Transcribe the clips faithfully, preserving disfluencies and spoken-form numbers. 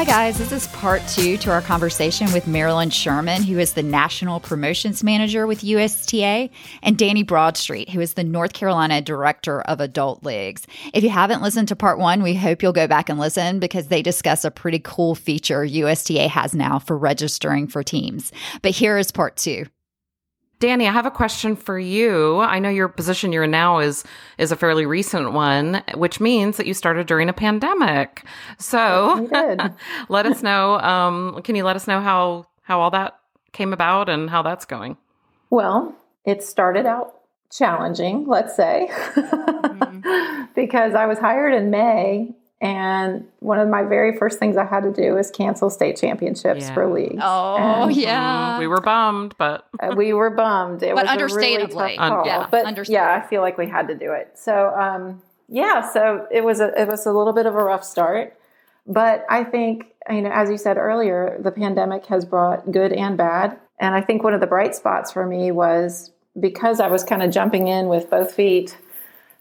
Hi guys, this is part two to our conversation with Marilyn Sherman, who is the National Promotions Manager with U S T A, and Dani Broadstreet, who is the North Carolina Director of Adult Leagues. If you haven't listened to part one, we hope you'll go back and listen because they discuss a pretty cool feature U S T A has now for registering for teams. But here is part two. Dani, I have a question for you. I know your position you're in now is is a fairly recent one, which means that you started during a pandemic. So let us know. Um, can you let us know how, how all that came about and how that's going? Well, it started out challenging, let's say, mm-hmm. because I was hired in May. And one of my very first things I had to do was cancel state championships yeah. for leagues. Oh, and yeah. We were bummed, but... we were bummed. It but was understandably. Really tough call, yeah, but understandably. Yeah, I feel like we had to do it. So, um, yeah, so it was, a, it was a little bit of a rough start. But I think, you know, as you said earlier, the pandemic has brought good and bad. And I think one of the bright spots for me was because I was kind of jumping in with both feet.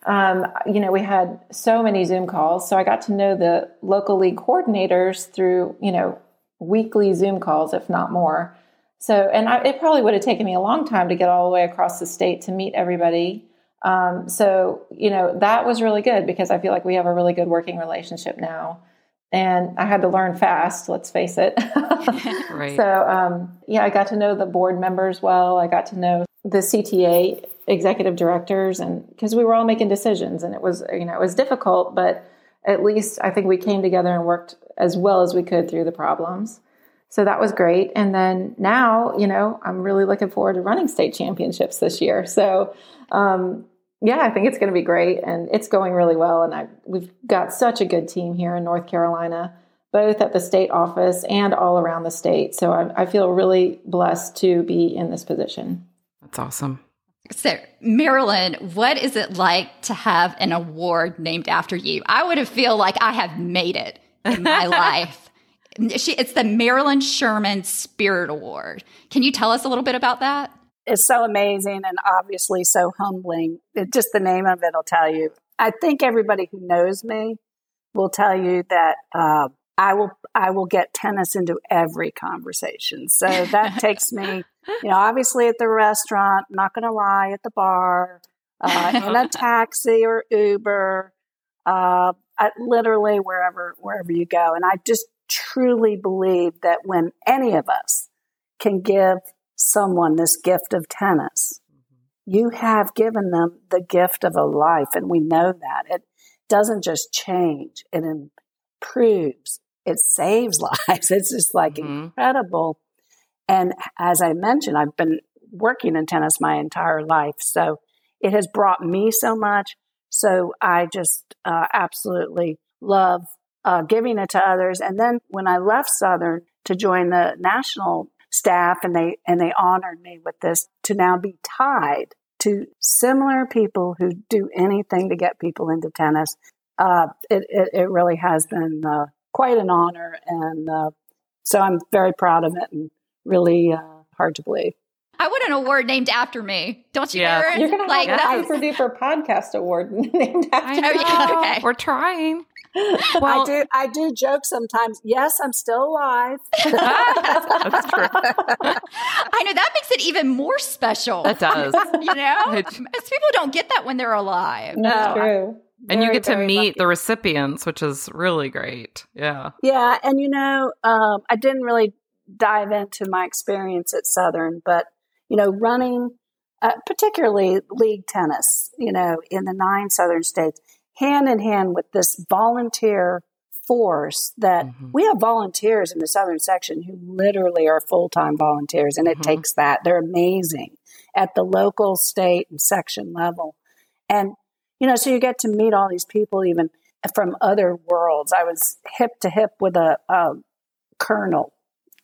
Um, you know, we had so many Zoom calls, so I got to know the local league coordinators through, you know, weekly Zoom calls, if not more. So, and I, it probably would have taken me a long time to get all the way across the state to meet everybody. Um, so, you know, that was really good because I feel like we have a really good working relationship now. And I had to learn fast, let's face it. Right. So, um, yeah, I got to know the board members well. I got to know the C T A executive directors, and because we were all making decisions, and it was, you know, it was difficult, but at least I think we came together and worked as well as we could through the problems. So that was great. And then now, you know, I'm really looking forward to running state championships this year. So, um, yeah, I think it's going to be great, and it's going really well. And I, we've got such a good team here in North Carolina, both at the state office and all around the state. So I, I feel really blessed to be in this position. That's awesome. So, Marilyn, what is it like to have an award named after you? I would have feel like I have made it in my life. She, it's the Marilyn Sherman Spirit Award. Can you tell us a little bit about that? It's so amazing and obviously so humbling. It, just the name of it will tell you. I think everybody who knows me will tell you that uh, I will I will get tennis into every conversation. So that takes me... You know, obviously at the restaurant, not going to lie, at the bar, uh, in a taxi or Uber, uh, I, literally wherever wherever you go. And I just truly believe that when any of us can give someone this gift of tennis, mm-hmm. you have given them the gift of a life. And we know that. It doesn't just change. It improves. It saves lives. It's just like mm-hmm. incredible. And as I mentioned, I've been working in tennis my entire life. So it has brought me so much. So I just uh, absolutely love uh, giving it to others. And then when I left Southern to join the national staff, and they and they honored me with this, to now be tied to similar people who do anything to get people into tennis, uh, it, it, it really has been uh, quite an honor. And uh, so I'm very proud of it. And really uh, hard to believe. I want an award named after me. Don't you, yeah. Erin? You're going to have like, a Super Duper Podcast Award named after me. Okay. We're trying. Well, I do I do joke sometimes. Yes, I'm still alive. That's true. I know. That makes it even more special. It does. You know? Most people don't get that when they're alive. No. That's true. And very, you get to meet lucky. The recipients, which is really great. Yeah. Yeah. And, you know, um, I didn't really... dive into my experience at Southern, but, you know, running, uh, particularly league tennis, you know, in the nine Southern states, hand in hand with this volunteer force that mm-hmm. we have volunteers in the Southern section who literally are full-time volunteers. And it mm-hmm. takes that. They're amazing at the local, state, and section level. And, you know, so you get to meet all these people, even from other worlds. I was hip to hip with a, a colonel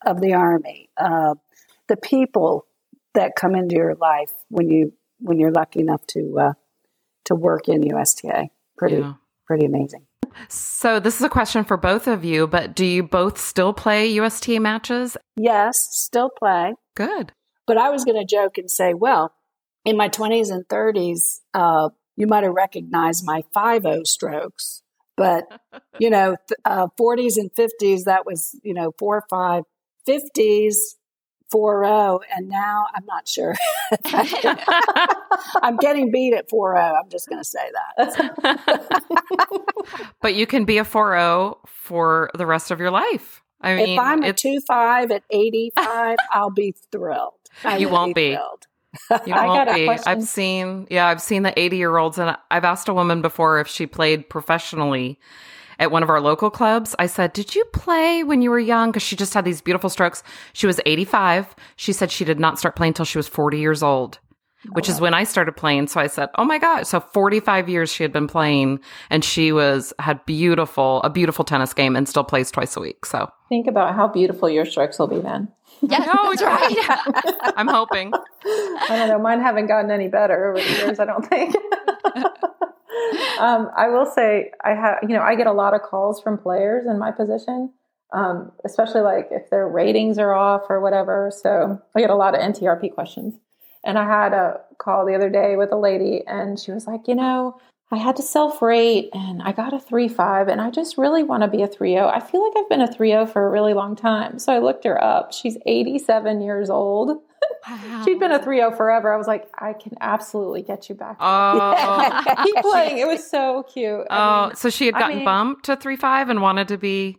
of the Army, uh, the people that come into your life when you when you're lucky enough to uh, to work in U S T A, pretty yeah. pretty amazing. So this is a question for both of you, but do you both still play U S T A matches? Yes, still play. Good. But I was going to joke and say, well, in my twenties and thirties, uh, you might have recognized my five oh strokes. But, you know, th- uh, forties and fifties, that was, you know, four or five, fifties, four oh. And now I'm not sure. I'm getting beat at four oh. I'm just going to say that. But you can be a four oh for the rest of your life. I mean, if I'm a two five at eighty-five, I'll be thrilled. I you won't be. be. You I won't got be. A I've seen, yeah, I've seen the eighty year olds, and I've asked a woman before if she played professionally at one of our local clubs. I said, "Did you play when you were young?" Because she just had these beautiful strokes. She was eighty-five. She said she did not start playing until she was forty years old, which oh, is wow. when I started playing. So I said, "Oh my God!" So forty-five years she had been playing, and she was had beautiful, a beautiful tennis game, and still plays twice a week. So think about how beautiful your strokes will be then. Yeah, no, that's right. I'm hoping. I don't know. Mine haven't gotten any better over the years, I don't think. um, I will say I have, you know, I get a lot of calls from players in my position, um, especially like if their ratings are off or whatever. So I get a lot of N T R P questions. And I had a call the other day with a lady, and she was like, you know, I had to self-rate, and I got a three five, and I just really want to be a three oh. I feel like I've been a three oh for a really long time. So I looked her up. She's eighty-seven years old. Wow. She'd been a three oh forever. I was like, I can absolutely get you back. Oh, yeah. Keep playing. It was so cute. Oh, I mean, so she had gotten I mean, bumped to three five and wanted to be.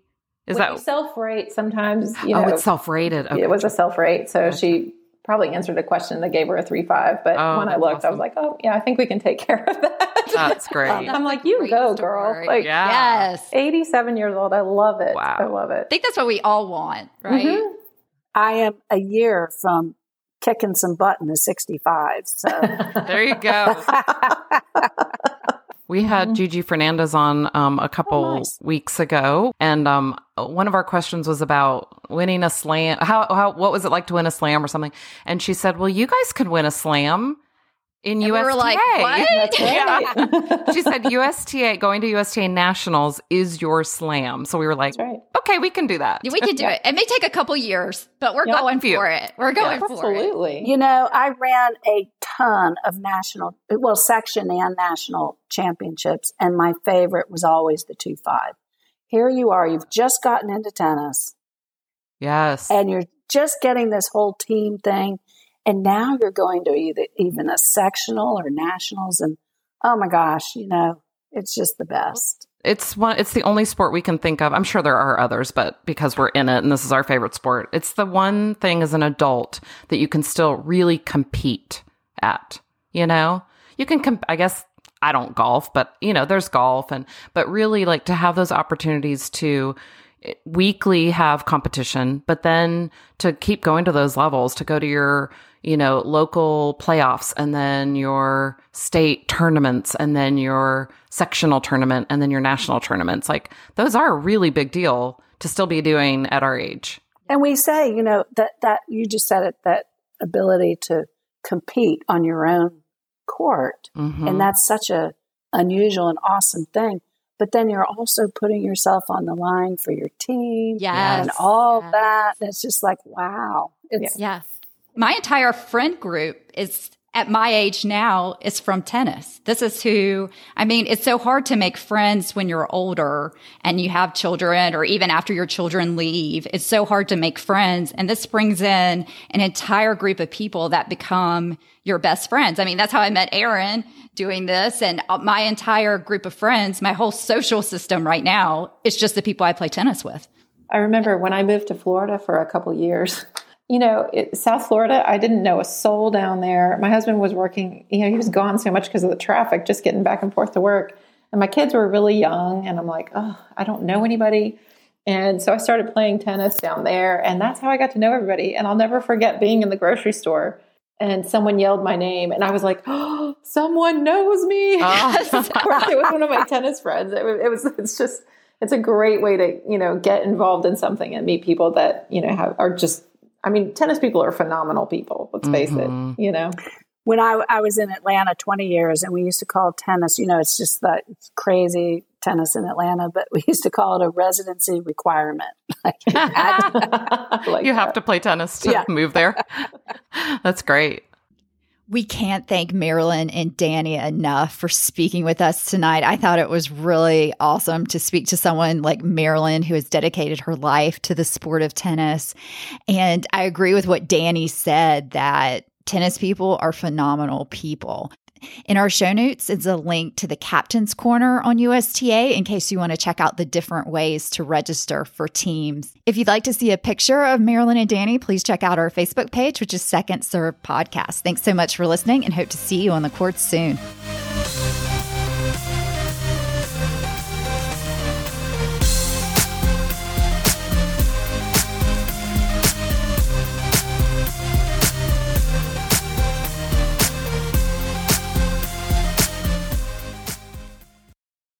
Is that self-rate? Sometimes you know. Oh, it's self-rated. Okay. It was a self-rate, so okay. she probably answered a question that gave her a three five, but oh, when I looked, awesome. I was like, oh, yeah, I think we can take care of that. That's great. um, that's I'm like, you go, story. girl. Like, yeah. Yes. eighty-seven years old. I love it. Wow. I love it. I think that's what we all want, right? Mm-hmm. I am a year from kicking some butt in the sixty-five. So there you go. We had Gigi Fernandez on um, a couple oh, nice. weeks ago, and um, one of our questions was about winning a slam. How, how, what was it like to win a slam or something? And she said, "Well, you guys could win a slam in and U S T A." We were like, what? Yeah. She said, "U S T A, going to U S T A nationals is your slam." So we were like, right. "Okay, we can do that. Yeah, we can do yeah. it. It may take a couple years, but we're yep. going for it. We're going yeah, for absolutely. it." Absolutely. You know, I ran a ton of national, well, section and national championships. And my favorite was always the two five. Here you are, you've just gotten into tennis. Yes. And you're just getting this whole team thing. And now you're going to either even a sectional or nationals. And oh my gosh, you know, it's just the best. It's one, it's the only sport we can think of. I'm sure there are others, but because we're in it and this is our favorite sport, it's the one thing as an adult that you can still really compete at, you know, you can, comp- I guess I don't golf, but you know, there's golf and, but really like to have those opportunities to weekly have competition, but then to keep going to those levels, to go to your, you know, local playoffs and then your state tournaments and then your sectional tournament and then your national tournaments. Like those are a really big deal to still be doing at our age. And we say, you know, that, that you just said it, that ability to compete on your own court. Mm-hmm. And that's such a unusual and awesome thing. But then you're also putting yourself on the line for your team yes. and all yes. that. That's just like, wow. It's- yeah. My entire friend group is at my age now is from tennis. This is who, I mean, it's so hard to make friends when you're older and you have children or even after your children leave. It's so hard to make friends. And this brings in an entire group of people that become your best friends. I mean, that's how I met Aaron doing this. And my entire group of friends, my whole social system right now, it's just the people I play tennis with. I remember when I moved to Florida for a couple years. You know, it, South Florida, I didn't know a soul down there. My husband was working, you know, he was gone so much because of the traffic, just getting back and forth to work. And my kids were really young. And I'm like, oh, I don't know anybody. And so I started playing tennis down there. And that's how I got to know everybody. And I'll never forget being in the grocery store. And someone yelled my name. And I was like, oh, someone knows me. Oh. It was one of my tennis friends. It, it was, it's just, it's a great way to, you know, get involved in something and meet people that, you know, have, are just, I mean, tennis people are phenomenal people. Let's face mm-hmm. it, you know. When I, I was in Atlanta twenty years and we used to call tennis, you know, it's just that it's crazy tennis in Atlanta, but we used to call it a residency requirement. Like, you like you have to play tennis to yeah. move there. That's great. We can't thank Marilyn and Dani enough for speaking with us tonight. I thought it was really awesome to speak to someone like Marilyn, who has dedicated her life to the sport of tennis. And I agree with what Dani said, that tennis people are phenomenal people. In our show notes is a link to the Captain's Corner on U S T A in case you want to check out the different ways to register for teams. If you'd like to see a picture of Marilyn and Dani, please check out our Facebook page, which is Second Serve Podcast. Thanks so much for listening and hope to see you on the courts soon.